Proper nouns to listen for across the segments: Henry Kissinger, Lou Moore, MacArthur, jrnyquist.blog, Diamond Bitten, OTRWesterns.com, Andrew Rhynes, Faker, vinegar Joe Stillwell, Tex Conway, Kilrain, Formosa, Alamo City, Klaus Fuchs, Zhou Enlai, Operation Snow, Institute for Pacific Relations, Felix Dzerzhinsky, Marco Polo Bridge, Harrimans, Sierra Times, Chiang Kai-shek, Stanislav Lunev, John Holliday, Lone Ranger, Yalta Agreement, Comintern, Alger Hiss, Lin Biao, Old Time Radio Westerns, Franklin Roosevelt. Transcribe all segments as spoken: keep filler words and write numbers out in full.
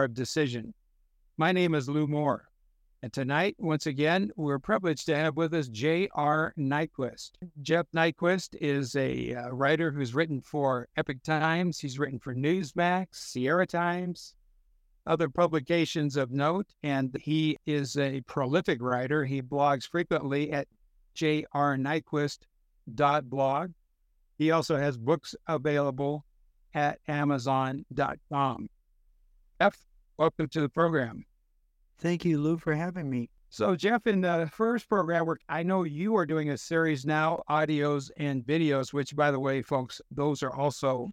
of decision. My name is Lou Moore, and tonight, once again, we're privileged to have with us J R. Nyquist. Jeff Nyquist is a uh, writer who's written for Epic Times. He's written for Newsmax, Sierra Times, other publications of note, and he is a prolific writer. He blogs frequently at j r nyquist dot blog. He also has books available at amazon dot com. Jeff, welcome to the program. Thank you, Lou, for having me. So, Jeff, in the first program, I know you are doing a series now, audios and videos, which, by the way, folks, those are also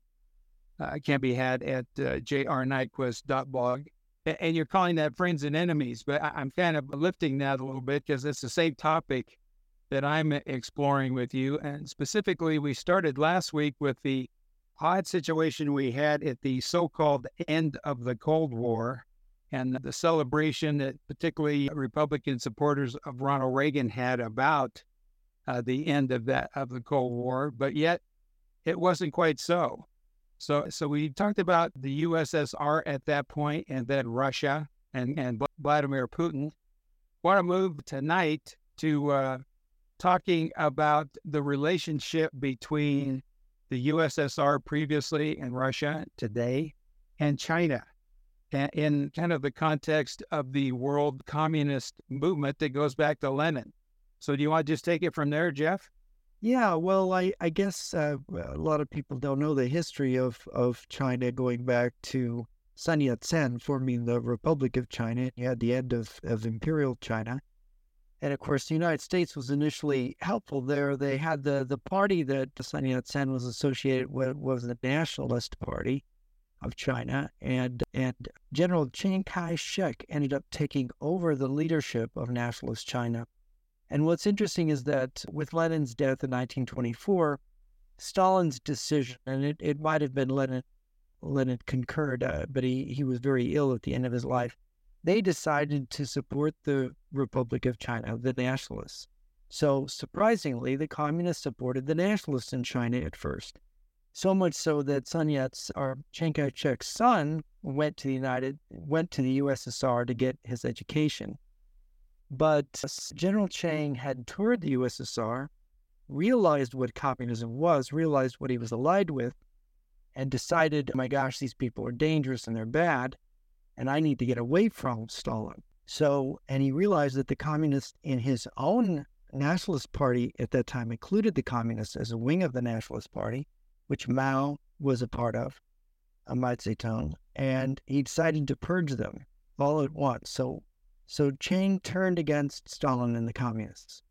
uh, can be had at uh, j r nyquist dot blog. And you're calling that Friends and Enemies, but I- I'm kind of lifting that a little bit because it's the same topic that I'm exploring with you. And specifically, we started last week with the odd situation we had at the so-called end of the Cold War, and the celebration that particularly Republican supporters of Ronald Reagan had about uh, the end of that of the Cold War, but yet it wasn't quite so. So so we talked about the U S S R at that point, and then Russia and, and Vladimir Putin. Want to move tonight to uh, talking about the relationship between the U S S R previously and Russia today and China, in kind of the context of the world communist movement that goes back to Lenin. So do you want to just take it from there, Jeff? Yeah, well, I, I guess uh, a lot of people don't know the history of, of China going back to Sun Yat-sen forming the Republic of China. You had the end of, of Imperial China. And, of course, the United States was initially helpful there. They had the, the party that Sun Yat-sen was associated with was the Nationalist Party of China, and and General Chiang Kai-shek ended up taking over the leadership of Nationalist China. And what's interesting is that with Lenin's death in nineteen twenty-four, Stalin's decision, and it, it might have been Lenin, Lenin concurred, uh, but he, he was very ill at the end of his life, they decided to support the Republic of China, the Nationalists. So surprisingly, the Communists supported the Nationalists in China at first. So much so that Sun Yat-sen, or Chiang Kai-shek's son, went to the United, went to the U S S R to get his education. But General Chiang had toured the U S S R, realized what communism was, realized what he was allied with, and decided, oh my gosh, these people are dangerous and they're bad, and I need to get away from Stalin. So, and he realized that the communists in his own Nationalist Party at that time included the communists as a wing of the Nationalist Party, which Mao was a part of, a Mao Zedong, and he decided to purge them all at once. So so Chiang turned against Stalin and the communists,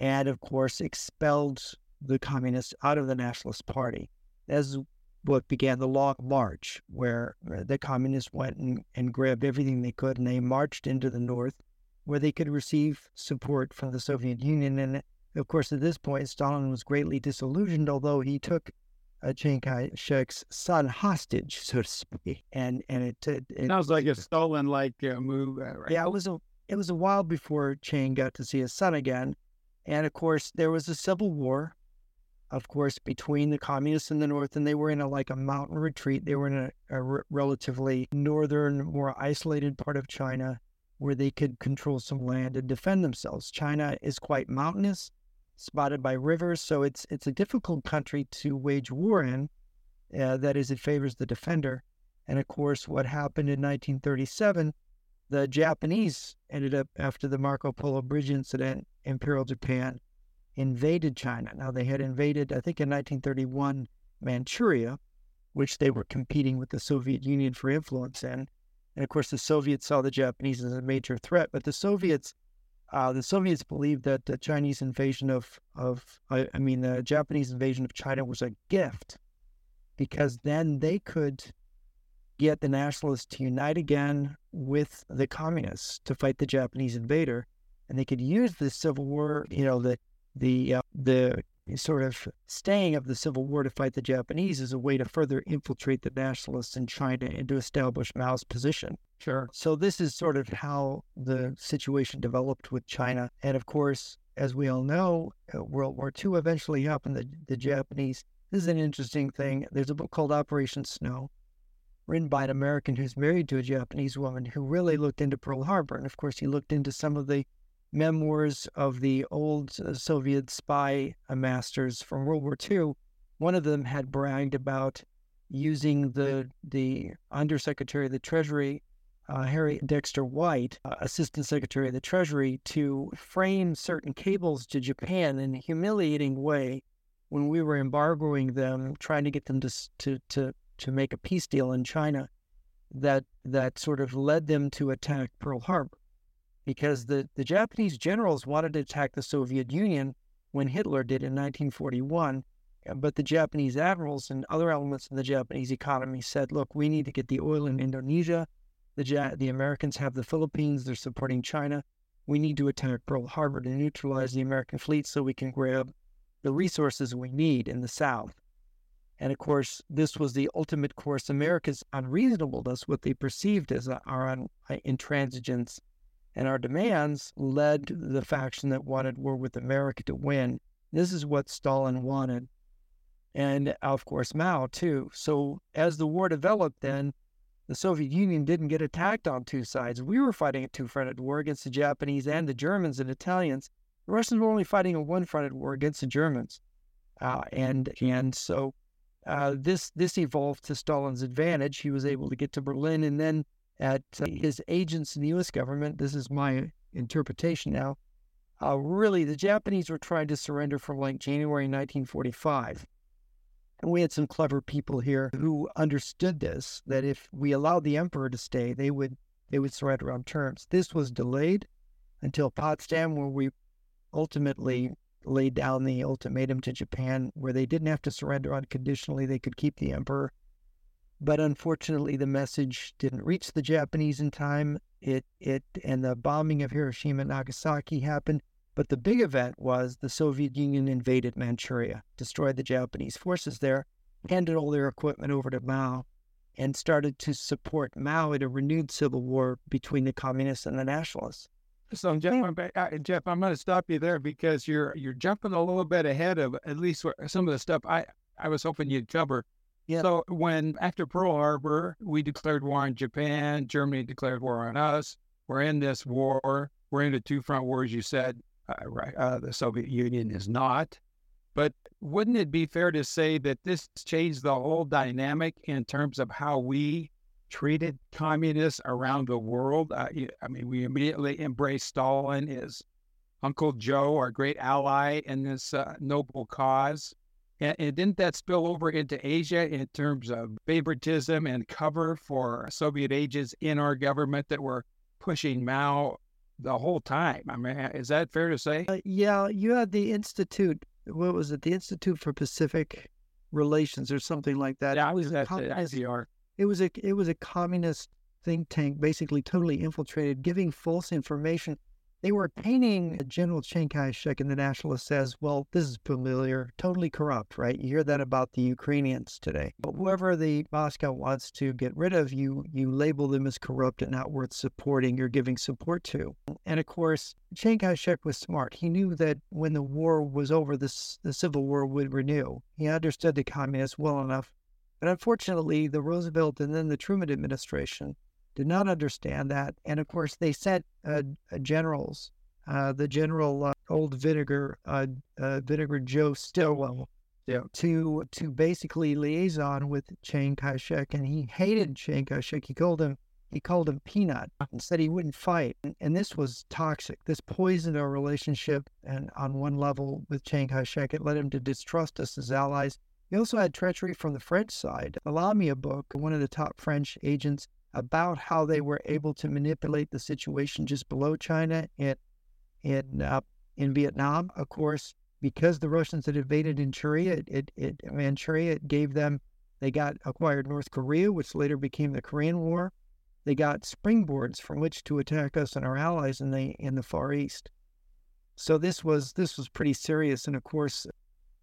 and of course expelled the communists out of the Nationalist Party. That's what began the Long March, where the communists went and, and grabbed everything they could, and they marched into the north, where they could receive support from the Soviet Union. And of course, at this point, Stalin was greatly disillusioned, although he took Uh, Chiang Kai-shek's son hostage, so to speak, and and it, it, it sounds like a Stalin-like uh, move. Uh, right? Yeah, it was a it was a while before Chiang got to see his son again, and of course there was a civil war, of course, between the communists in the north, and they were in a like a mountain retreat. They were in a, a r- relatively northern, more isolated part of China, where they could control some land and defend themselves. China is quite mountainous, spotted by rivers, so it's it's a difficult country to wage war in. Uh, that is, it favors the defender. And of course, what happened in nineteen thirty-seven, the Japanese ended up, after the Marco Polo Bridge incident, Imperial Japan invaded China. Now, they had invaded, I think in nineteen thirty-one, Manchuria, which they were competing with the Soviet Union for influence in. And of course, the Soviets saw the Japanese as a major threat, but the Soviets Uh, the Soviets believed that the Chinese invasion of, of I, I mean, the Japanese invasion of China was a gift, because then they could get the nationalists to unite again with the communists to fight the Japanese invader, and they could use the civil war, you know, the the uh, the sort of staying of the civil war to fight the Japanese as a way to further infiltrate the nationalists in China and to establish Mao's position. Sure. So this is sort of how the situation developed with China. And of course, as we all know, World War Two eventually happened. The, the Japanese, this is an interesting thing. There's a book called Operation Snow, written by an American who's married to a Japanese woman who really looked into Pearl Harbor. And of course, he looked into some of the memoirs of the old Soviet spy masters from World War Two. One of them had bragged about using the the Undersecretary of the Treasury, uh, Harry Dexter White, uh, Assistant Secretary of the Treasury, to frame certain cables to Japan in a humiliating way when we were embargoing them, trying to get them to to to, to make a peace deal in China, that that sort of led them to attack Pearl Harbor. Because the, the Japanese generals wanted to attack the Soviet Union when Hitler did in nineteen forty-one, but the Japanese admirals and other elements in the Japanese economy said, look, we need to get the oil in Indonesia. The ja- the Americans have the Philippines. They're supporting China. We need to attack Pearl Harbor to neutralize the American fleet so we can grab the resources we need in the South. And of course, this was the ultimate course. America's unreasonableness, what they perceived as our un- intransigence and our demands, led the faction that wanted war with America to win. This is what Stalin wanted. And of course, Mao too. So as the war developed then, the Soviet Union didn't get attacked on two sides. We were fighting a two-fronted war against the Japanese and the Germans and Italians. The Russians were only fighting a one-fronted war against the Germans. Uh, and and so uh, this, this evolved to Stalin's advantage. He was able to get to Berlin, and then at uh, his agents in the U S government, this is my interpretation now, uh, really the Japanese were trying to surrender from like January nineteen forty-five. And we had some clever people here who understood this, that if we allowed the emperor to stay, they would they would surrender on terms. This was delayed until Potsdam, where we ultimately laid down the ultimatum to Japan, where they didn't have to surrender unconditionally. They could keep the emperor. But unfortunately, the message didn't reach the Japanese in time. It it and the bombing of Hiroshima and Nagasaki happened. But the big event was the Soviet Union invaded Manchuria, destroyed the Japanese forces there, handed all their equipment over to Mao, and started to support Mao in a renewed civil war between the communists and the nationalists. So, Jeff, I'm, back, uh, Jeff, I'm going to stop you there because you're you're jumping a little bit ahead of at least some of the stuff I, I was hoping you'd cover. Yep. So when, after Pearl Harbor, we declared war on Japan, Germany declared war on us. We're in this war. We're in a two-front war, as you said. Uh, right, uh, the Soviet Union is not. But wouldn't it be fair to say that this changed the whole dynamic in terms of how we treated communists around the world? Uh, I mean, we immediately embraced Stalin as Uncle Joe, our great ally in this uh, noble cause. And, and didn't that spill over into Asia in terms of favoritism and cover for Soviet agents in our government that were pushing Mao the whole time? I mean, is that fair to say? Uh, yeah, you had the Institute, what was it, the Institute for Pacific Relations or something like that. Yeah, it was at I C R. It was, a, it was a communist think tank, basically totally infiltrated, giving false information. They were painting General Chiang Kai-shek and the nationalists as, well, this is familiar, totally corrupt, right? You hear that about the Ukrainians today. But whoever the Moscow wants to get rid of, you you label them as corrupt and not worth supporting, you're giving support to. And of course, Chiang Kai-shek was smart. He knew that when the war was over, this, the Civil War would renew. He understood the communists well enough. But unfortunately, the Roosevelt and then the Truman administration did not understand that. And of course, they sent uh, generals, uh, the general uh, old vinegar, uh, uh, vinegar Joe Stillwell, yeah. to to basically liaison with Chiang Kai-shek. And he hated Chiang Kai-shek. He called him, he called him Peanut and said he wouldn't fight. And, and this was toxic. This poisoned our relationship and on one level with Chiang Kai-shek. It led him to distrust us as allies. He also had treachery from the French side. Lamia book, one of the top French agents, about how they were able to manipulate the situation just below China and in uh, in Vietnam, of course, because the Russians had invaded Manchuria. It, it, it Manchuria it gave them they got acquired North Korea, which later became the Korean War. They got springboards from which to attack us and our allies in the in the Far East. So this was this was pretty serious, and of course,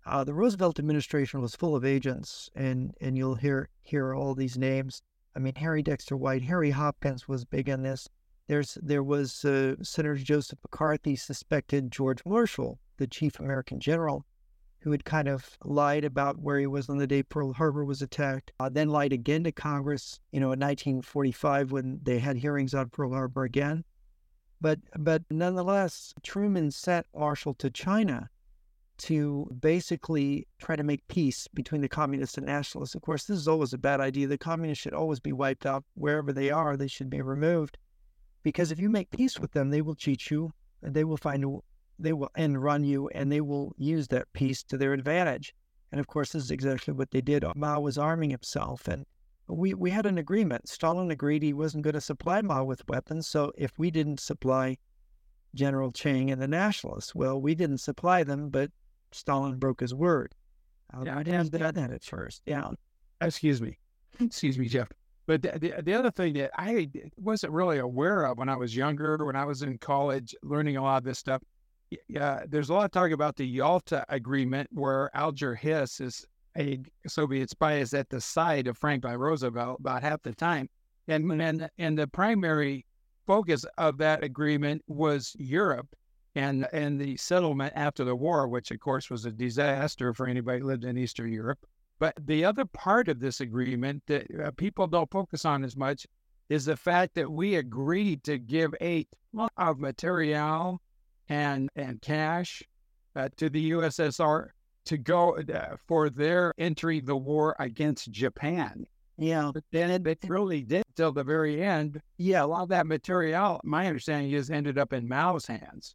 uh, the Roosevelt administration was full of agents, and and you'll hear hear all these names. I mean, Harry Dexter White, Harry Hopkins was big on this. There's There was uh, Senator Joseph McCarthy suspected George Marshall, the chief American general, who had kind of lied about where he was on the day Pearl Harbor was attacked, uh, then lied again to Congress, you know, in nineteen forty-five when they had hearings on Pearl Harbor again. But but nonetheless, Truman sent Marshall to China to basically try to make peace between the communists and nationalists. Of course, this is always a bad idea. The communists should always be wiped out. Wherever they are, they should be removed. Because if you make peace with them, they will cheat you, and they will find a, they will end run you, and they will use that peace to their advantage. And of course, this is exactly what they did. Mao was arming himself, and we, we had an agreement. Stalin agreed he wasn't going to supply Mao with weapons, so if we didn't supply General Chiang and the nationalists, well, we didn't supply them, but Stalin broke his word. Uh, yeah, I didn't have that at first. Yeah. Excuse me. Excuse me, Jeff. But the, the, the other thing that I wasn't really aware of when I was younger, when I was in college, learning a lot of this stuff, yeah, there's a lot of talk about the Yalta Agreement, where Alger Hiss is a Soviet spy is at the side of Franklin Roosevelt about half the time. And, and, and the primary focus of that agreement was Europe and, and the settlement after the war, which, of course, was a disaster for anybody who lived in Eastern Europe. But the other part of this agreement that uh, people don't focus on as much is the fact that we agreed to give a ton of material and and cash uh, to the U S S R to go uh, for their entry the war against Japan. Yeah. But then it, it really did till the very end. Yeah. A lot of that material, my understanding is, ended up in Mao's hands.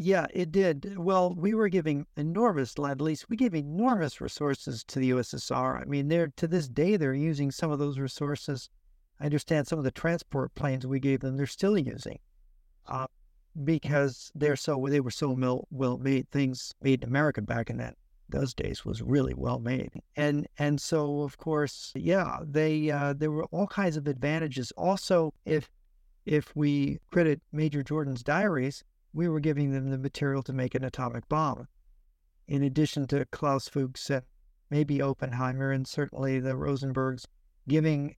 Yeah, it did. Well, we were giving enormous, at least we gave enormous resources to the U S S R. I mean, they're to this day, they're using some of those resources. I understand some of the transport planes we gave them, they're still using uh, because they're so, they were so well-made. Things made in America back in that. Those days was really well made, and and so of course, yeah, they uh, there were all kinds of advantages. Also, if if we credit Major Jordan's diaries, we were giving them the material to make an atomic bomb, in addition to Klaus Fuchs, and maybe Oppenheimer, and certainly the Rosenbergs, giving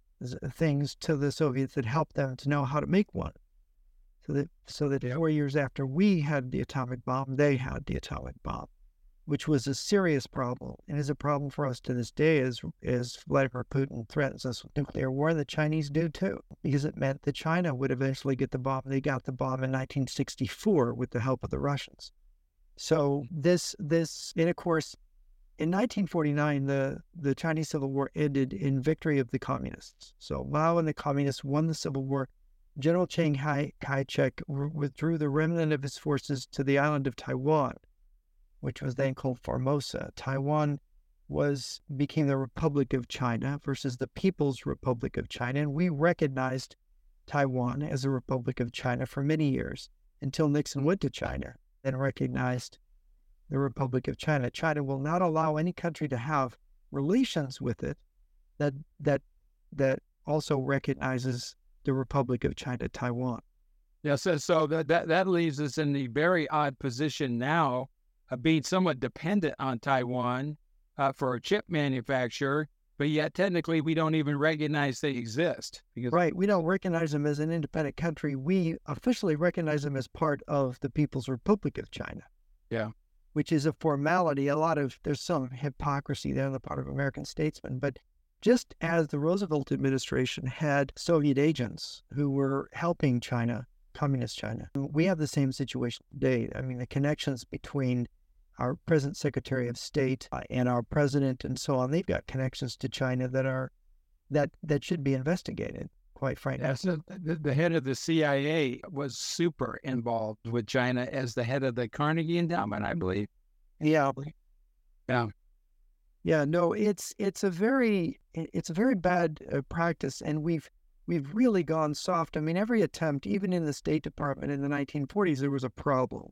things to the Soviets that helped them to know how to make one, so that so that four years after we had the atomic bomb, they had the atomic bomb, which was a serious problem and is a problem for us to this day as, as Vladimir Putin threatens us with nuclear war. The Chinese do too, because it meant that China would eventually get the bomb. They got the bomb in nineteen sixty-four with the help of the Russians. So this, this, and of course, in nineteen forty-nine, the, the Chinese Civil War ended in victory of the communists. So Mao and the communists won the Civil War. General Chiang Kai-shek withdrew the remnant of his forces to the island of Taiwan, which was then called Formosa. Taiwan was became the Republic of China versus the People's Republic of China, and we recognized Taiwan as a Republic of China for many years, until Nixon went to China and recognized the Republic of China. China will not allow any country to have relations with it that that that also recognizes the Republic of China, Taiwan. Yes, yeah, so, so that, that, that leaves us in the very odd position now, being somewhat dependent on Taiwan uh, for a chip manufacturer, but yet technically we don't even recognize they exist. Because right. We don't recognize them as an independent country. We officially recognize them as part of the People's Republic of China. Yeah. Which is a formality. A lot of, there's some hypocrisy there on the part of American statesmen, but just as the Roosevelt administration had Soviet agents who were helping China, Communist China, we have the same situation today. I mean, the connections between our present Secretary of State uh, and our president and so on, they've got connections to China that are that that should be investigated, quite frankly. Yeah, so the, the head of the C I A was super involved with China as the head of the Carnegie Endowment, I believe. Yeah. Yeah. Yeah, no, it's it's a very it's a very bad uh, practice, and we've we've really gone soft. I mean, every attempt, even in the State Department in the nineteen forties, there was a problem.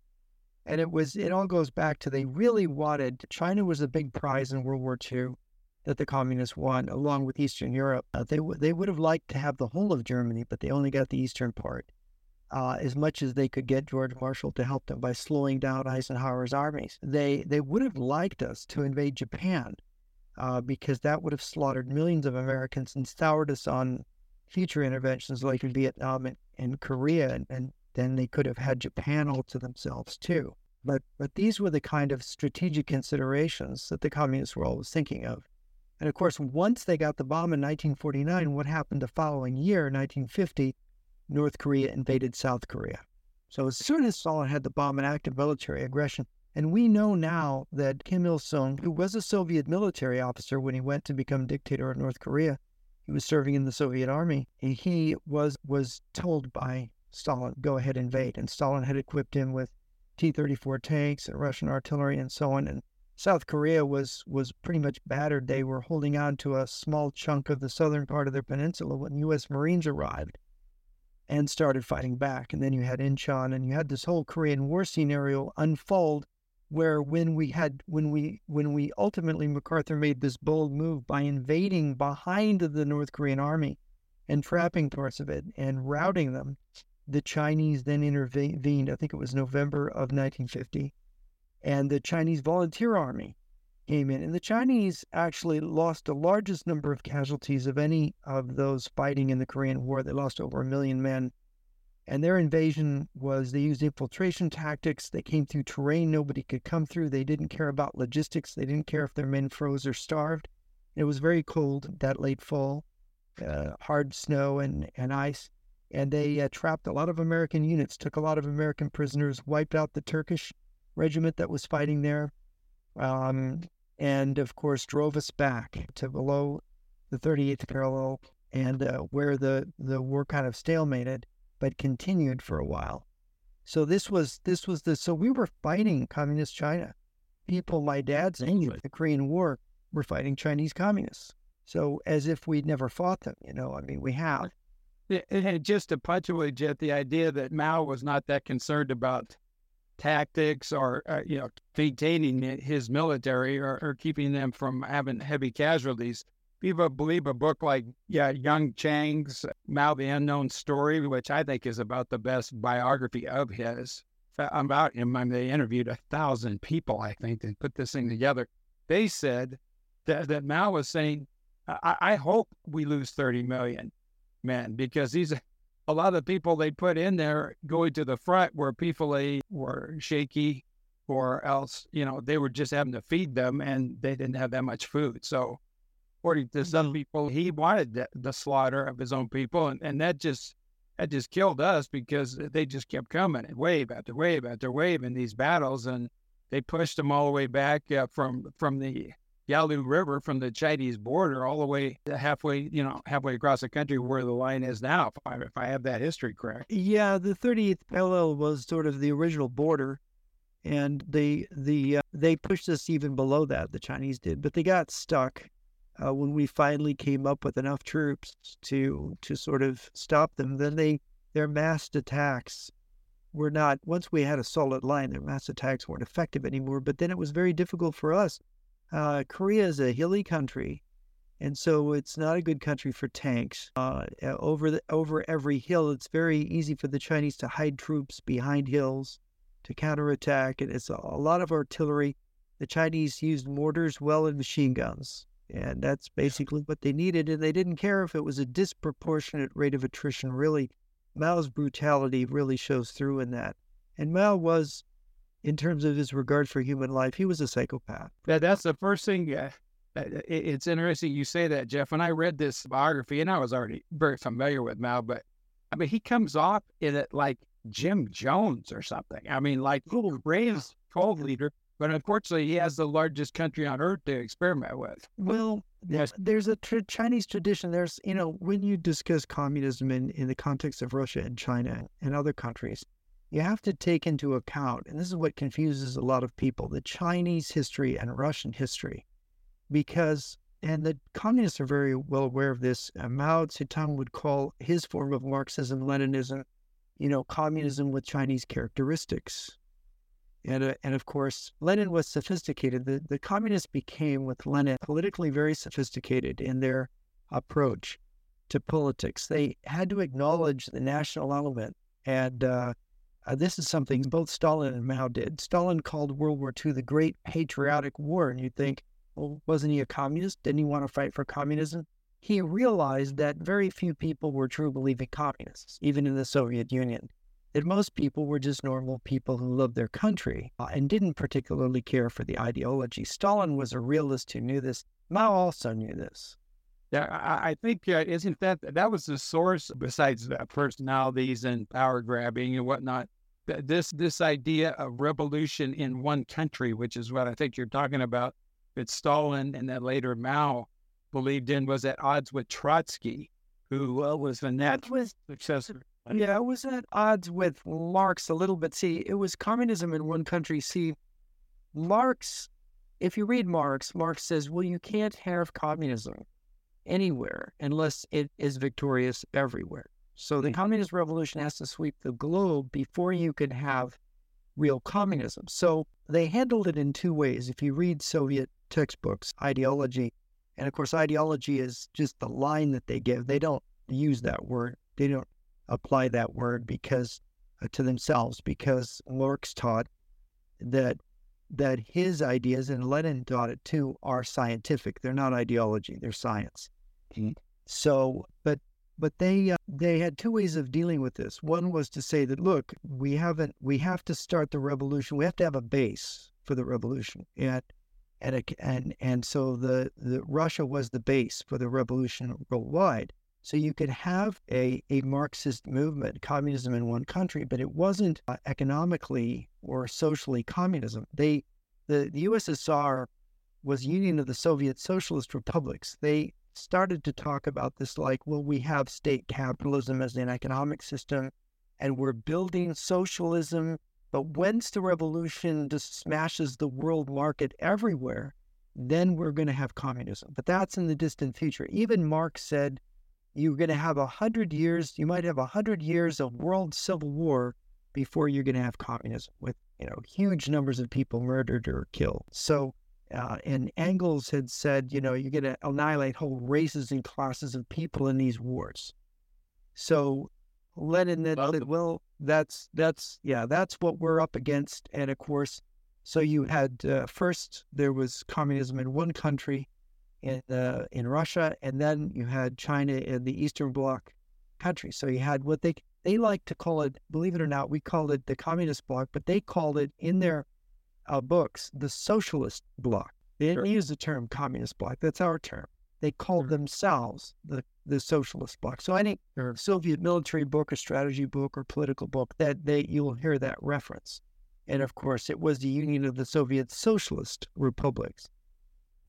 And it was, it all goes back to they really wanted, China was a big prize in World War Two that the communists won, along with Eastern Europe. Uh, they, w- they would have liked to have the whole of Germany, but they only got the eastern part, uh, as much as they could get George Marshall to help them by slowing down Eisenhower's armies. They, they would have liked us to invade Japan, uh, because that would have slaughtered millions of Americans and soured us on future interventions like in Vietnam and, and Korea, and, and then they could have had Japan all to themselves too. But but these were the kind of strategic considerations that the communist world was thinking of. And of course, once they got the bomb in nineteen forty-nine, what happened the following year, nineteen fifty, North Korea invaded South Korea. So as soon as Stalin had the bomb, an act of military aggression, and we know now that Kim Il-sung, who was a Soviet military officer when he went to become dictator of North Korea, he was serving in the Soviet army, and he was, was told by Stalin, go ahead and invade. And Stalin had equipped him with T thirty-four tanks and Russian artillery and so on. And South Korea was was pretty much battered. They were holding on to a small chunk of the southern part of their peninsula when U S Marines arrived and started fighting back. And then you had Incheon, and you had this whole Korean War scenario unfold, where when we had when we when we ultimately MacArthur made this bold move by invading behind the North Korean army and trapping parts of it and routing them, the Chinese then intervened. I think it was November of nineteen fifty, and the Chinese Volunteer Army came in. And the Chinese actually lost the largest number of casualties of any of those fighting in the Korean War. They lost over a million men. And their invasion was, they used infiltration tactics. They came through terrain nobody could come through. They didn't care about logistics. They didn't care if their men froze or starved. It was very cold that late fall, uh, hard snow and, and ice. And they uh, trapped a lot of American units, took a lot of American prisoners, wiped out the Turkish regiment that was fighting there, um, and, of course, drove us back to below the thirty-eighth parallel, and uh, where the, the war kind of stalemated, but continued for a while. So this was, this was the, so we were fighting Communist China. People my dad's age at the Korean War were fighting Chinese communists. So as if we'd never fought them, you know, I mean, we have. And just to punctuate, Jet, the idea that Mao was not that concerned about tactics or, uh, you know, maintaining his military or, or keeping them from having heavy casualties. People believe a book like yeah, Young Chang's Mao, The Unknown Story, which I think is about the best biography of his, about him. I mean, they interviewed a thousand people, I think, and put this thing together. They said that, that Mao was saying, I, I hope we lose thirty million. Man, because these a lot of people they put in there going to the front were people they were shaky, or else, you know, they were just having to feed them and they didn't have that much food. So according to some people, he wanted the, the slaughter of his own people, and, and that just that just killed us because they just kept coming and wave after wave after wave in these battles, and they pushed them all the way back uh, from from the Yalu River, from the Chinese border, all the way to halfway, you know, halfway across the country where the line is now, if I, if I have that history correct. Yeah, the thirty-eighth parallel was sort of the original border, and the the uh, they pushed us even below that, the Chinese did, but they got stuck uh, when we finally came up with enough troops to to sort of stop them. Then they their massed attacks were not, once we had a solid line, their mass attacks weren't effective anymore, but then it was very difficult for us. Uh, Korea is a hilly country, and so it's not a good country for tanks. Uh, over the, over every hill, it's very easy for the Chinese to hide troops behind hills, to counterattack, and it's a, a lot of artillery. The Chinese used mortars, well, and machine guns, and that's basically what they needed, and they didn't care if it was a disproportionate rate of attrition, really. Mao's brutality really shows through in that, and Mao was... in terms of his regard for human life, he was a psychopath. That, that's the first thing. Uh, it, it's interesting you say that, Jeff. When I read this biography, and I was already very familiar with Mao, but I mean, he comes off in it like Jim Jones or something. I mean, like Korea's cult leader, but unfortunately, he has the largest country on earth to experiment with. Well, yes. There's a tra- Chinese tradition. There's, you know, when you discuss communism in, in the context of Russia and China and other countries, you have to take into account, and this is what confuses a lot of people, the Chinese history and Russian history, because, and the communists are very well aware of this, uh, Mao Zedong would call his form of Marxism-Leninism, you know, communism with Chinese characteristics. And, uh, and of course, Lenin was sophisticated. The, the communists became, with Lenin, politically very sophisticated in their approach to politics. They had to acknowledge the national element, and uh, Uh, this is something both Stalin and Mao did. Stalin called World War Two the Great Patriotic War, and you'd think, well, wasn't he a communist? Didn't he want to fight for communism? He realized that very few people were true believing communists, even in the Soviet Union. that most people were just normal people who loved their country uh, and didn't particularly care for the ideology. Stalin was a realist who knew this. Mao also knew this. Yeah, I think, uh, isn't that, that was the source, besides uh, personalities and power grabbing and whatnot, this this idea of revolution in one country, which is what I think you're talking about, that Stalin and then later Mao believed in, was at odds with Trotsky, who uh, was the natural successor. Yeah, it was at odds with Marx a little bit. See, it was communism in one country. See, Marx, if you read Marx, Marx says, well, you can't have communism anywhere unless it is victorious everywhere. So the communist revolution has to sweep the globe before you can have real communism. So they handled it in two ways. If you read Soviet textbooks, ideology, and of course ideology is just the line that they give. They don't use that word. They don't apply that word because uh, to themselves, because Marx taught that that his ideas, and Lenin taught it too, are scientific. They're not ideology. They're science. Mm-hmm. So, but but they uh, they had two ways of dealing with this. One was to say that, look, we haven't we have to start the revolution. We have to have a base for the revolution, and and a, and and so the, the Russia was the base for the revolution worldwide. So you could have a, a Marxist movement, communism in one country, but it wasn't uh, economically or socially communism. They, the, the U S S R was Union of the Soviet Socialist Republics. They started to talk about this like, well, we have state capitalism as an economic system, and we're building socialism. But once the revolution just smashes the world market everywhere, then we're going to have communism. But that's in the distant future. Even Marx said, you're going to have a hundred years, you might have a hundred years of world civil war before you're going to have communism with, you know, huge numbers of people murdered or killed. So, uh, and Engels had said, you know, you're going to annihilate whole races and classes of people in these wars. So Lenin then said, well, that's, that's, yeah, that's what we're up against. And of course, so you had, uh, first there was communism in one country, in uh, in Russia, and then you had China and the Eastern Bloc countries. So you had what they they like to call it, believe it or not, we called it the Communist Bloc, but they called it in their uh, books the Socialist Bloc. They didn't sure. use the term Communist Bloc. That's our term. They called sure. themselves the, the Socialist Bloc. So any sure. Soviet military book or strategy book or political book, that they you'll hear that reference. And of course, it was the Union of the Soviet Socialist Republics.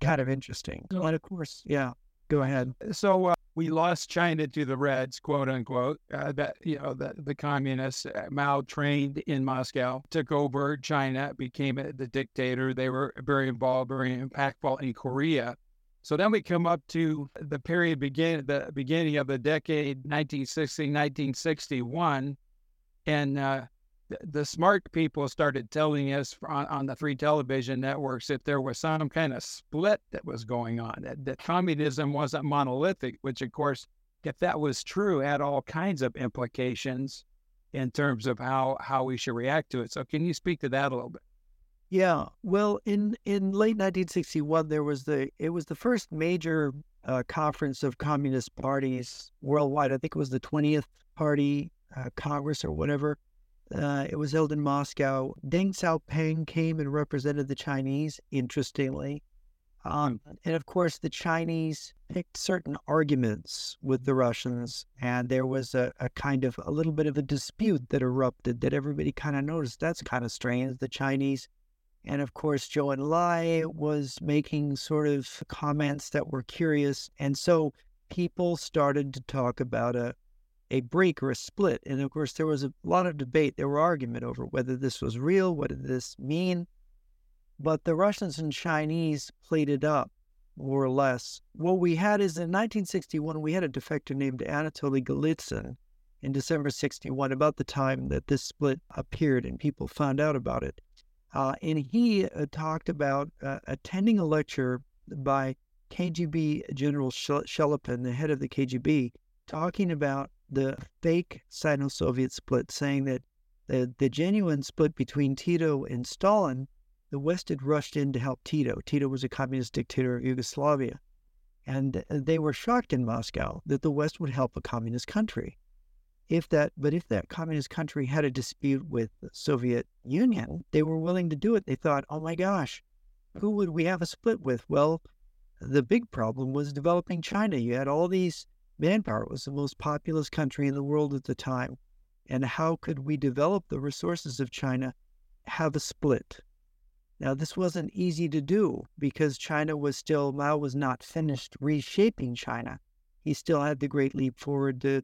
Kind of interesting. So, and of course, yeah, go ahead. So uh, we lost China to the Reds, quote unquote, uh, that, you know, the, the communists, uh, Mao trained in Moscow, took over China, became a, the dictator. They were very involved, very impactful in Korea. So then we come up to the period, begin the beginning of the decade, nineteen sixty, nineteen sixty-one. And uh, the smart people started telling us on, on the free television networks that there was some kind of split that was going on, that, that communism wasn't monolithic, which, of course, if that was true, had all kinds of implications in terms of how, how we should react to it. So can you speak to that a little bit? Yeah. Well, in, in late nineteen sixty-one, there was the it was the first major uh, conference of communist parties worldwide. I think it was the twentieth Party uh, Congress or whatever. Uh, it was held in Moscow. Deng Xiaoping came and represented the Chinese, interestingly. Um, and of course, the Chinese picked certain arguments with the Russians, and there was a, a kind of a little bit of a dispute that erupted that everybody kind of noticed. That's kind of strange, the Chinese. And of course, Zhou Enlai was making sort of comments that were curious. And so people started to talk about a a break or a split. And of course, there was a lot of debate. There were argument over whether this was real, what did this mean? But the Russians and Chinese played it up, more or less. What we had is in nineteen sixty-one, we had a defector named Anatoly Golitsyn in December sixty-one, about the time that this split appeared and people found out about it. Uh, and he uh, talked about uh, attending a lecture by K G B General Shelepin, the head of the K G B, talking about the fake Sino-Soviet split, saying that the, the genuine split between Tito and Stalin, the West had rushed in to help Tito. Tito was a communist dictator of Yugoslavia. And they were shocked in Moscow that the West would help a communist country. If that, but if that communist country had a dispute with the Soviet Union, they were willing to do it. They thought, oh my gosh, who would we have a split with? Well, the big problem was developing China. You had all these manpower. It was the most populous country in the world at the time. And how could we develop the resources of China, have a split? Now, this wasn't easy to do because China was still, Mao was not finished reshaping China. He still had the Great Leap Forward to,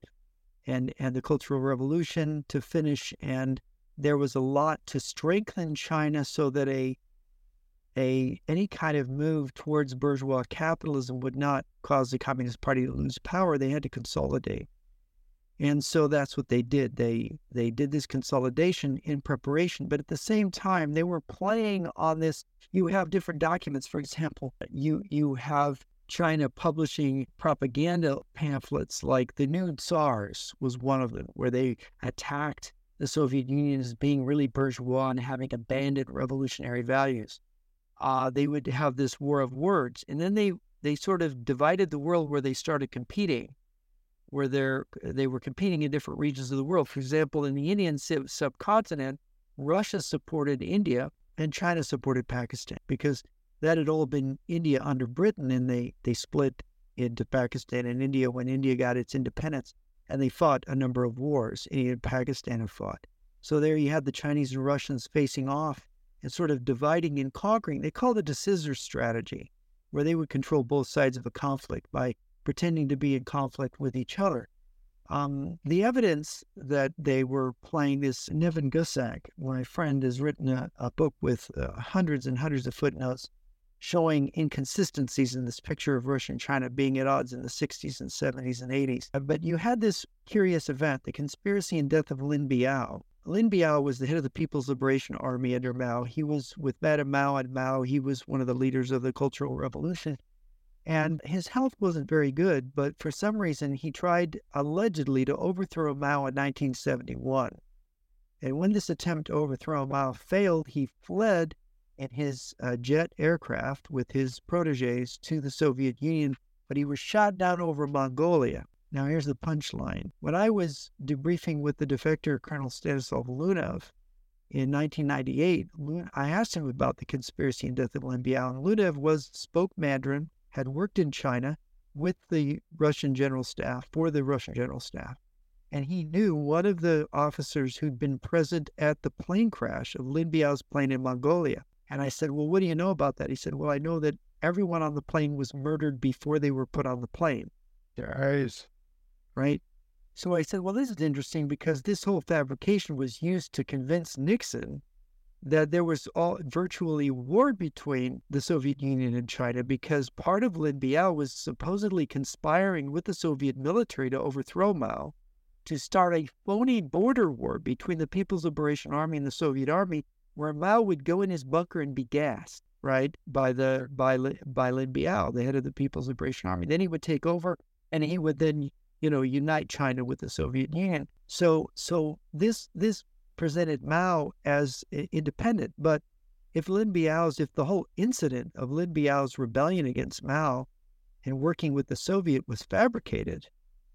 and, and the Cultural Revolution to finish. And there was a lot to strengthen China so that a, a any kind of move towards bourgeois capitalism would not cause the Communist Party to lose power. They had to consolidate. And so that's what they did. They they did this consolidation in preparation, but at the same time, they were playing on this. You have different documents. For example, you you have China publishing propaganda pamphlets like the New Tsars was one of them, where they attacked the Soviet Union as being really bourgeois and having abandoned revolutionary values. Uh, they would have this war of words. And then they, they sort of divided the world where they started competing. Where they're, they were competing in different regions of the world. For example, in the Indian subcontinent, Russia supported India and China supported Pakistan because that had all been India under Britain, and they, they split into Pakistan and India when India got its independence, and they fought a number of wars. India and Pakistan have fought. So there you had the Chinese and Russians facing off and sort of dividing and conquering. They called it a scissors strategy, where they would control both sides of a conflict by pretending to be in conflict with each other. Um, the evidence that they were playing this, Nevin Gusak, my friend, has written a, a book with uh, hundreds and hundreds of footnotes showing inconsistencies in this picture of Russia and China being at odds in the sixties and seventies and eighties. But you had this curious event, the conspiracy and death of Lin Biao. Lin Biao was the head of the People's Liberation Army under Mao. He was with Madame Mao and Mao. He was one of the leaders of the Cultural Revolution. And his health wasn't very good, but for some reason, he tried allegedly to overthrow Mao in nineteen seventy-one. And when this attempt to overthrow Mao failed, he fled in his uh, jet aircraft with his proteges to the Soviet Union, but he was shot down over Mongolia. Now, here's the punchline. When I was debriefing with the defector, Colonel Stanislav Lunev, in nineteen ninety-eight, I asked him about the conspiracy and death of Lin Biao, and Lunev was, spoke Mandarin, had worked in China with the Russian General Staff, for the Russian General Staff, and he knew one of the officers who'd been present at the plane crash of Lin Biao's plane in Mongolia. And I said, well, what do you know about that? He said, well, I know that everyone on the plane was murdered before they were put on the plane. Nice. Right? So I said, well, this is interesting because this whole fabrication was used to convince Nixon that there was all virtually war between the Soviet Union and China because part of Lin Biao was supposedly conspiring with the Soviet military to overthrow Mao, to start a phony border war between the People's Liberation Army and the Soviet Army, where Mao would go in his bunker and be gassed, right, by the by by Lin Biao, the head of the People's Liberation Army. Then he would take over, and he would then, you know, unite China with the Soviet Union. So, so this this. presented Mao as independent, but if Lin Biao's, if the whole incident of Lin Biao's rebellion against Mao and working with the Soviet was fabricated,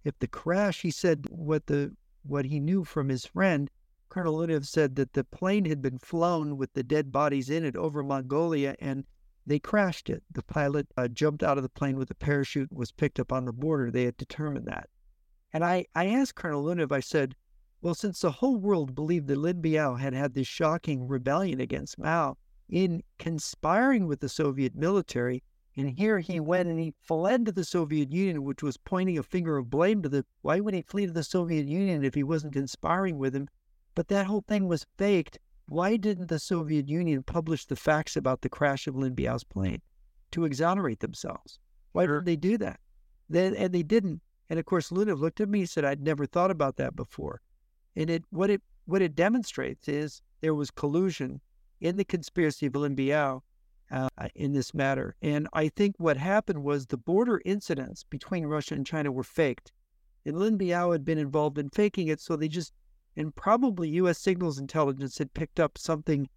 if the crash, he said what the what he knew from his friend, Colonel Lunev said that the plane had been flown with the dead bodies in it over Mongolia and they crashed it. The pilot uh, jumped out of the plane with a parachute and was picked up on the border. They had determined that. And I, I asked Colonel Lunev, I said, well, since the whole world believed that Lin Biao had had this shocking rebellion against Mao in conspiring with the Soviet military, and here he went and he fled to the Soviet Union, which was pointing a finger of blame to the, why would he flee to the Soviet Union if he wasn't conspiring with him? But that whole thing was faked. Why didn't the Soviet Union publish the facts about the crash of Lin Biao's plane to exonerate themselves? Why didn't they do that? They, and they didn't. And of course, Lunev looked at me and said, I'd never thought about that before. And it what it what it demonstrates is there was collusion in the conspiracy of Lin Biao uh, in this matter. And I think what happened was the border incidents between Russia and China were faked. And Lin Biao had been involved in faking it, so they just, and probably U S signals intelligence had picked up something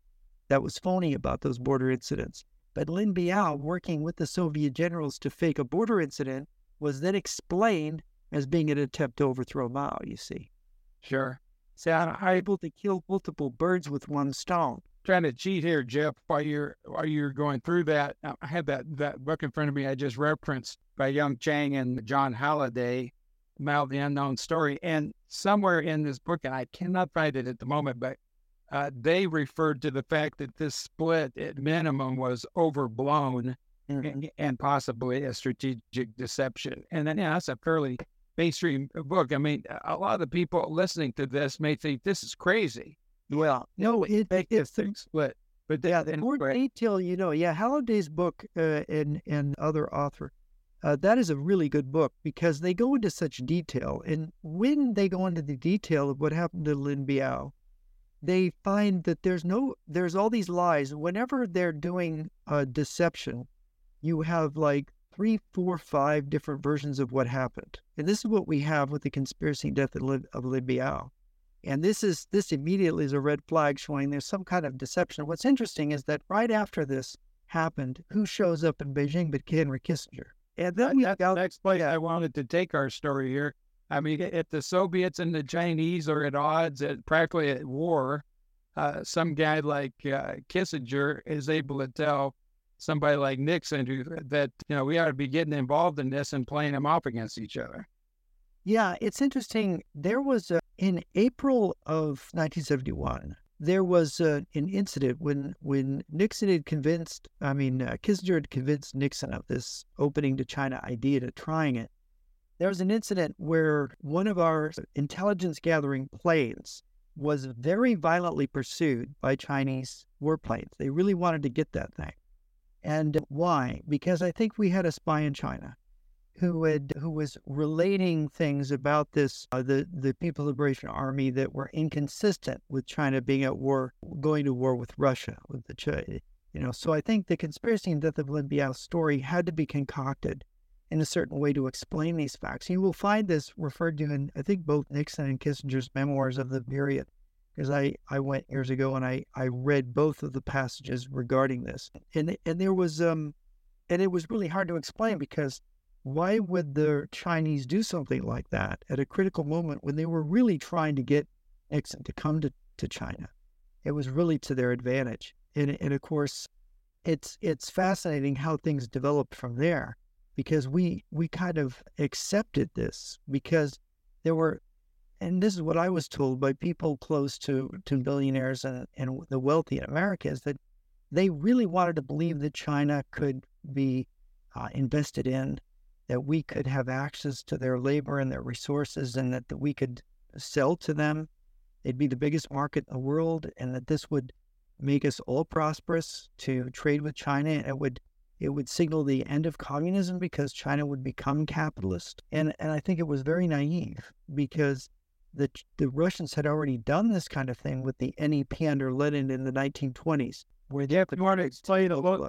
that was phony about those border incidents. But Lin Biao, working with the Soviet generals to fake a border incident, was then explained as being an attempt to overthrow Mao, you see. Sure. So I'm able to kill multiple birds with one stone. Trying to cheat here, Jeff, while you're while you're going through that. I had that, that book in front of me I just referenced by Young Chang and John Holliday, Mao, The Unknown Story. And somewhere in this book, and I cannot find it at the moment, but uh, they referred to the fact that this split at minimum was overblown mm-hmm. and, and possibly a strategic deception. And then, yeah, that's a fairly mainstream book. I mean, a lot of the people listening to this may think this is crazy. Well, no, it, it is things, but but yeah, in more detail, you know, yeah, Halliday's book uh, and and other author, uh, that is a really good book because they go into such detail, and when they go into the detail of what happened to Lin Biao, they find that there's no there's all these lies. Whenever they're doing uh, deception, you have like three, four, five different versions of what happened, and this is what we have with the conspiracy death of Lin, of Lin Biao. And this is this immediately is a red flag showing there's some kind of deception. What's interesting is that right after this happened, who shows up in Beijing but Henry Kissinger? And then we got the next place yeah. I wanted to take our story here. I mean, if the Soviets and the Chinese are at odds, at, practically at war, uh, some guy like uh, Kissinger is able to tell somebody like Nixon who, that, you know, we ought to be getting involved in this and playing them off against each other. Yeah, it's interesting. There was a, in April of nineteen seventy-one, there was a, an incident when when Nixon had convinced, I mean, uh, Kissinger had convinced Nixon of this opening to China idea, to trying it. There was an incident where one of our intelligence gathering planes was very violently pursued by Chinese warplanes. They really wanted to get that thing. And why? Because I think we had a spy in China who had who was relating things about this uh, the the People's Liberation Army that were inconsistent with China being at war, going to war with Russia, with the China, you know. So I think the conspiracy and death of Lin Biao story had to be concocted in a certain way to explain these facts. You will find this referred to in I think both Nixon and Kissinger's memoirs of the period, because I, I went years ago and I, I read both of the passages regarding this, and and there was um and it was really hard to explain because. Why would the Chinese do something like that at a critical moment when they were really trying to get Nixon to come to, to China? It was really to their advantage. And, and of course, it's it's fascinating how things developed from there because we, we kind of accepted this because there were, and this is what I was told by people close to, to billionaires and, and the wealthy in America is that they really wanted to believe that China could be uh, invested in, that we could have access to their labor and their resources and that, that we could sell to them. It'd be the biggest market in the world and that this would make us all prosperous to trade with China. It would it would signal the end of communism because China would become capitalist. And and I think it was very naive because the the Russians had already done this kind of thing with the N E P under Lenin in the nineteen twenties. Where they have to, you want to explain a little,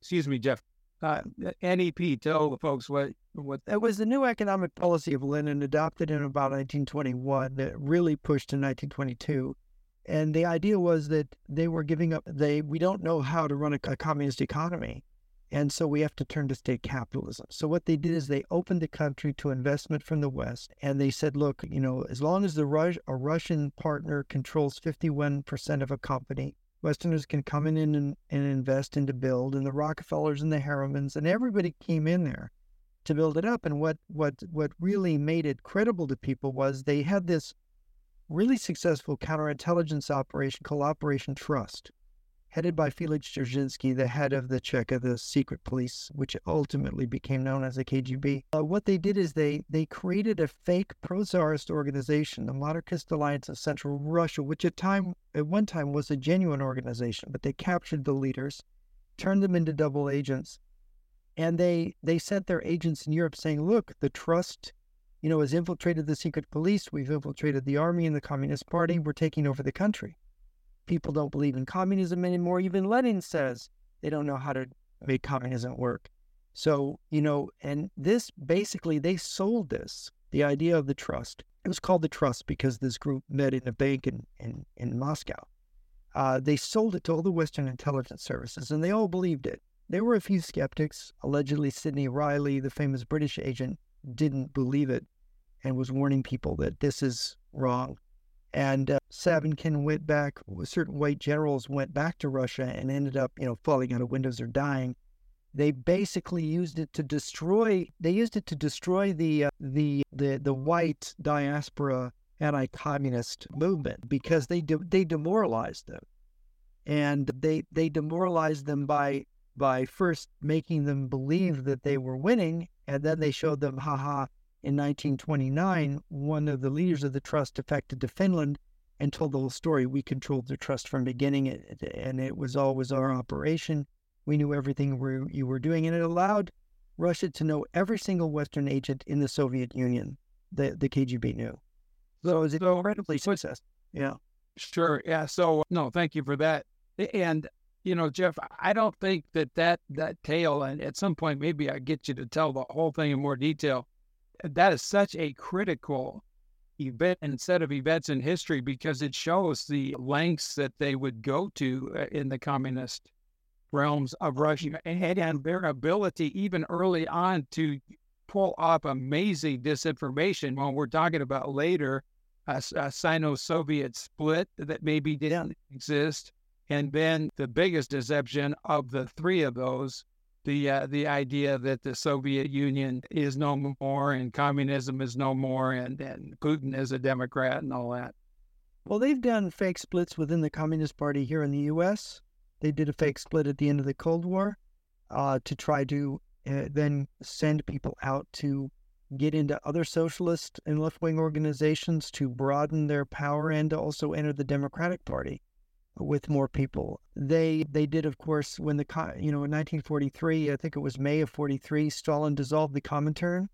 excuse me, Jeff. Uh, N E P, tell the folks what, what... It was the new economic policy of Lenin adopted in about nineteen twenty-one that really pushed to nineteen twenty-two. And the idea was that they were giving up, they we don't know how to run a, a communist economy, and so we have to turn to state capitalism. So what they did is they opened the country to investment from the West, and they said, look, you know, as long as the Rus- a Russian partner controls fifty-one percent of a company, Westerners can come in and, and invest and to build, and the Rockefellers and the Harrimans, and everybody came in there to build it up. And what, what, what really made it credible to people was they had this really successful counterintelligence operation called Operation Trust, headed by Felix Dzerzhinsky, the head of the Cheka, the secret police, which ultimately became known as the K G B. Uh, what they did is they, they created a fake pro-Tsarist organization, the Monarchist Alliance of Central Russia, which at time at one time was a genuine organization, but they captured the leaders, turned them into double agents, and they, they sent their agents in Europe saying, look, the Trust, you know, has infiltrated the secret police, we've infiltrated the army and the Communist Party, we're taking over the country. People don't believe in communism anymore. Even Lenin says they don't know how to make communism work. So, you know, and this basically, they sold this, the idea of the Trust. It was called the Trust because this group met in a bank in, in, in Moscow. Uh, they sold it to all the Western intelligence services, and they all believed it. There were a few skeptics. Allegedly, Sidney Riley, the famous British agent, didn't believe it and was warning people that this is wrong. And uh, Savkin went back, certain white generals went back to Russia and ended up, you know, falling out of windows or dying. They basically used it to destroy, they used it to destroy the, uh, the, the, the white diaspora anti-communist movement because they, de- they demoralized them. And they, they demoralized them by, by first making them believe that they were winning, and then they showed them, haha, in nineteen twenty-nine, one of the leaders of the trust defected to Finland and told the whole story. We controlled the trust from the beginning, and it was always our operation. We knew everything we, you were doing, and it allowed Russia to know every single Western agent in the Soviet Union that the K G B knew. So it was incredibly so, successful. Yeah. Sure. Yeah. So, no, thank you for that. And, you know, Jeff, I don't think that that, that tale, and at some point maybe I get you to tell the whole thing in more detail, that is such a critical event and set of events in history because it shows the lengths that they would go to in the communist realms of Russia and, and their ability even early on to pull off amazing disinformation when we're talking about later a, a Sino-Soviet split that maybe didn't exist. And then the biggest deception of the three of those, the uh, the idea that the Soviet Union is no more and communism is no more and, and Putin is a Democrat and all that. Well, they've done fake splits within the Communist Party here in the U S. They did a fake split at the end of the Cold War uh, to try to uh, then send people out to get into other socialist and left-wing organizations to broaden their power and to also enter the Democratic Party with more people. They they did, of course, when the, you know, in nineteen forty-three, I think it was May of forty-three, Stalin dissolved the Comintern,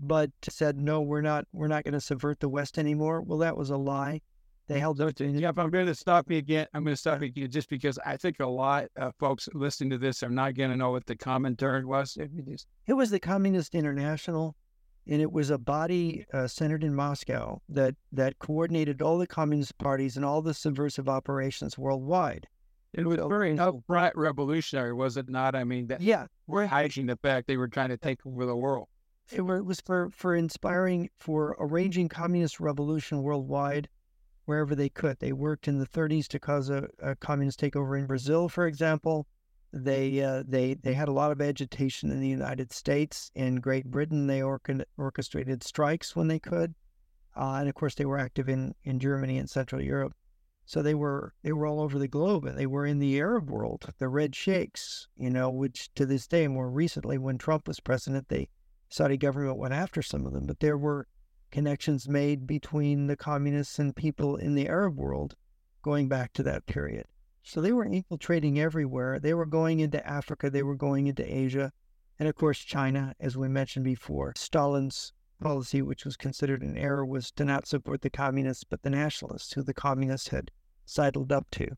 but said, no, we're not we're not going to subvert the West anymore. Well, that was a lie. They held up. To- yeah, I'm going to stop you again. I'm going to stop you again just because I think a lot of folks listening to this are not going to know what the Comintern was. It was the Communist International, and it was a body uh, centered in Moscow that, that coordinated all the communist parties and all the subversive operations worldwide. It was so, very upright revolutionary, was it not? I mean, that, yeah, we're hiding the fact they were trying to take over the world. It, it was for, for inspiring, for arranging communist revolution worldwide wherever they could. They worked in the thirties to cause a, a communist takeover in Brazil, for example. They uh, they they had a lot of agitation in the United States. In Great Britain, they or- orchestrated strikes when they could, uh, and of course they were active in, in Germany and Central Europe. So they were they were all over the globe, and they were in the Arab world, the Red Sheikhs, you know, which to this day, more recently, when Trump was president, the Saudi government went after some of them. But there were connections made between the communists and people in the Arab world, going back to that period. So they were infiltrating everywhere. They were going into Africa. They were going into Asia. And, of course, China, as we mentioned before. Stalin's policy, which was considered an error, was to not support the communists, but the nationalists, who the communists had sidled up to.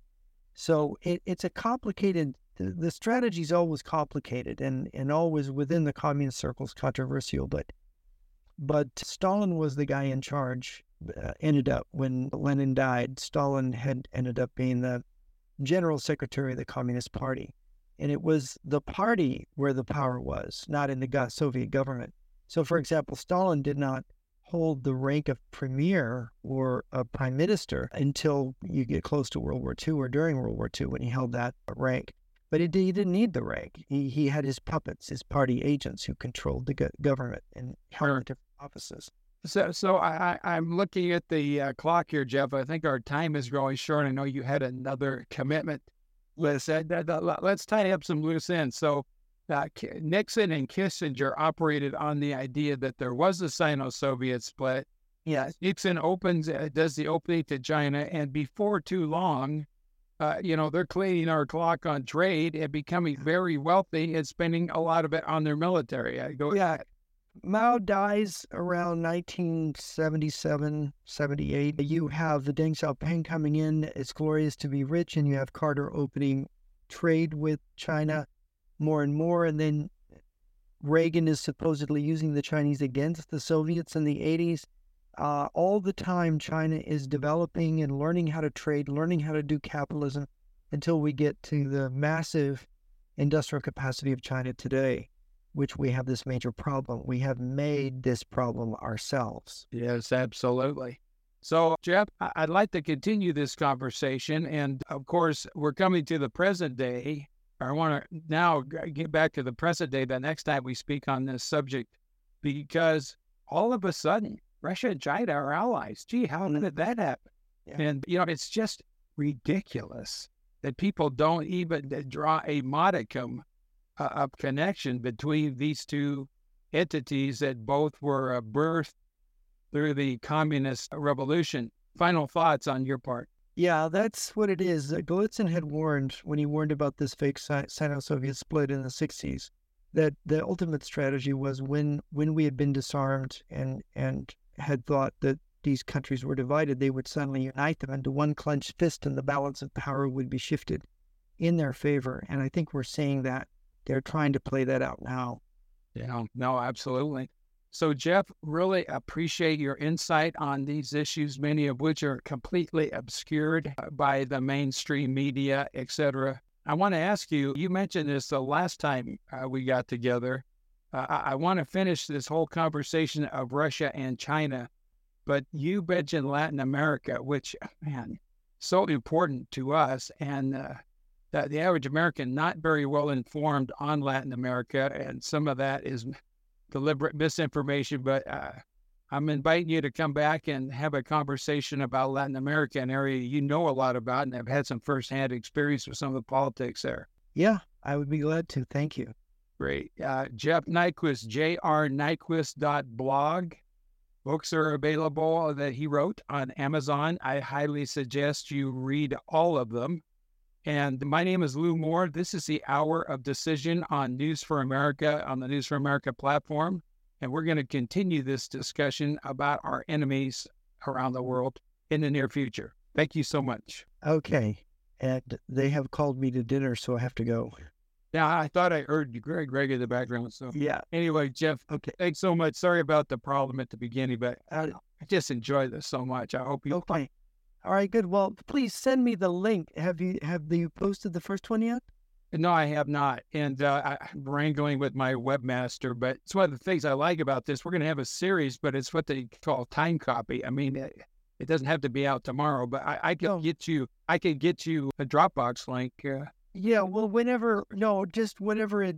So it, it's a complicated, the, the strategy is always complicated and, and always within the communist circles controversial. But, but Stalin was the guy in charge, uh, ended up, when Lenin died, Stalin had ended up being the General Secretary of the Communist Party. And it was the party where the power was, not in the Soviet government. So, for example, Stalin did not hold the rank of premier or a prime minister until you get close to World War Two or during World War Two when he held that rank. But he didn't need the rank. He he had his puppets, his party agents who controlled the government and held different offices. So, so I, I'm looking at the uh, clock here, Jeff. I think our time is growing short. I know you had another commitment. Let's uh, let's tie up some loose ends. So, uh, Nixon and Kissinger operated on the idea that there was a Sino-Soviet split. Yes. Nixon opens uh, does the opening to China, and before too long, uh, you know, they're cleaning our clock on trade and becoming very wealthy and spending a lot of it on their military. I go, yeah. Mao dies around nineteen seventy-seven, seventy-eight. You have the Deng Xiaoping coming in. It's glorious to be rich. And you have Carter opening trade with China more and more. And then Reagan is supposedly using the Chinese against the Soviets in the eighties. Uh, all the time, China is developing and learning how to trade, learning how to do capitalism until we get to the massive industrial capacity of China today, which we have this major problem. We have made this problem ourselves. Yes, absolutely. So, Jeff, I'd like to continue this conversation. And, of course, we're coming to the present day. I want to now get back to the present day the next time we speak on this subject, because all of a sudden, Russia and China are allies. Gee, how did that happen? Yeah. And, you know, it's just ridiculous that people don't even draw a modicum uh, of connection between these two entities that both were uh, birthed through the communist revolution. Final thoughts on your part? Yeah, that's what it is. Golitsyn had warned, when he warned about this fake Sino-Soviet split in the sixties, that the ultimate strategy was when when we had been disarmed and and had thought that these countries were divided, they would suddenly unite them into one clenched fist and the balance of power would be shifted in their favor. And I think we're seeing that. They're trying to play that out now. Yeah, no, absolutely. So, Jeff, really appreciate your insight on these issues, many of which are completely obscured by the mainstream media, et cetera. I want to ask you, you mentioned this the last time uh, we got together. Uh, I, I want to finish this whole conversation of Russia and China, but you mentioned Latin America, which, man, so important to us, and uh, the, the average American not very well informed on Latin America, and some of that is deliberate misinformation, but uh, I'm inviting you to come back and have a conversation about Latin America, an area you know a lot about and have had some firsthand experience with some of the politics there. Yeah, I would be glad to. Thank you. Great. Uh, Jeff Nyquist, j r nyquist dot blog. Books are available that he wrote on Amazon. I highly suggest you read all of them. And my name is Lou Moore. This is the Hour of Decision on News for America, on the News for America platform. And we're going to continue this discussion about our enemies around the world in the near future. Thank you so much. Okay. And they have called me to dinner, so I have to go. Yeah, I thought I heard Greg Greg in the background. So yeah. Anyway, Jeff, okay. Thanks so much. Sorry about the problem at the beginning, but I just enjoy this so much. I hope you... Okay. All right, good. Well, please send me the link. Have you have you posted the first one yet? No, I have not. And uh, I'm wrangling with my webmaster, but it's one of the things I like about this. We're going to have a series, but it's what they call time copy. I mean, it, it doesn't have to be out tomorrow, but I, I can oh. get you I can get you a Dropbox link. Uh, yeah, well, whenever, no, just whenever it